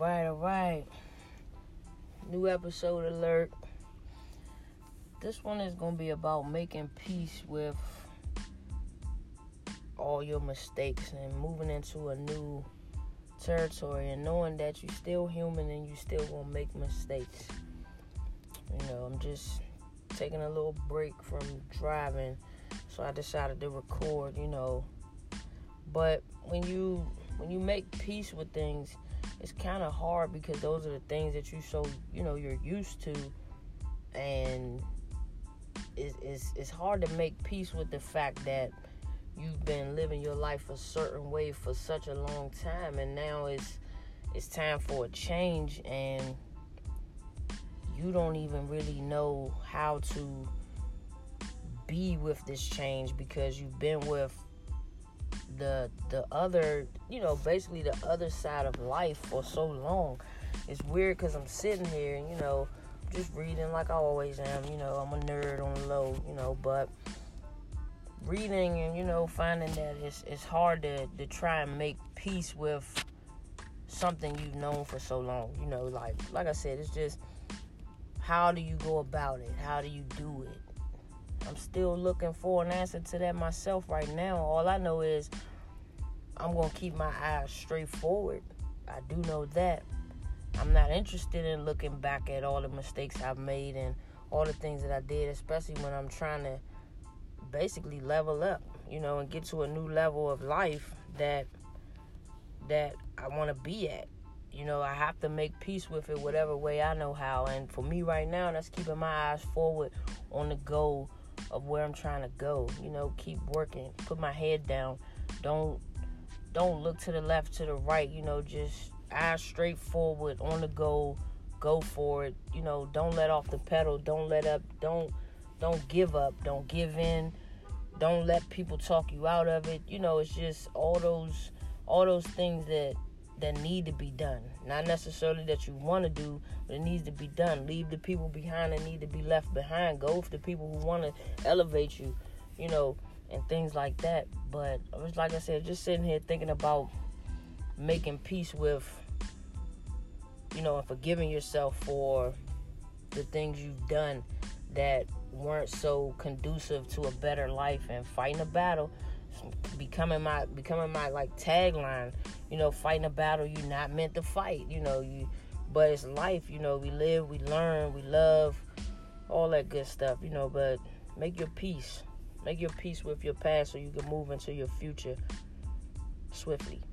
All right. New episode alert. This one is going to be about making peace with all your mistakes and moving into a new territory and knowing that you're still human and you're still going to make mistakes. You know, I'm just taking a little break from driving, so I decided to record, you know. But when you make peace with things, it's kind of hard because those are the things that you're used to, and it's hard to make peace with the fact that you've been living your life a certain way for such a long time, and now it's time for a change, and you don't even really know how to be with this change because you've been with the other, you know, basically the other side of life for so long. It's weird because I'm sitting here and, you know, just reading like I always am. You know, I'm a nerd on the low, you know, but reading and, you know, finding that it's hard to try and make peace with something you've known for so long. You know, like I said, it's just, how do you go about it? How do you do it? I'm still looking for an answer to that myself right now. All I know is I'm going to keep my eyes straight forward. I do know that. I'm not interested in looking back at all the mistakes I've made and all the things that I did, especially when I'm trying to basically level up, you know, and get to a new level of life that I want to be at. You know, I have to make peace with it whatever way I know how. And for me right now, that's keeping my eyes forward on the goal of where I'm trying to go. You know, keep working, put my head down, don't look to the left, to the right, you know, just eyes straight forward on the goal, go for it, you know, don't let off the pedal, don't let up, don't give up, don't give in, don't let people talk you out of it. You know, it's just all those things that need to be done. Not necessarily that you want to do, but it needs to be done. Leave the people behind that need to be left behind. Go with the people who want to elevate you, you know, and things like that. But just like I said, just sitting here thinking about making peace with, you know, and forgiving yourself for the things you've done that weren't so conducive to a better life, and fighting a battle, becoming my like tagline, you know, fighting a battle you're not meant to fight, you know, but it's life, you know, we live, we learn, we love, all that good stuff, you know. But make your peace with your past so you can move into your future swiftly.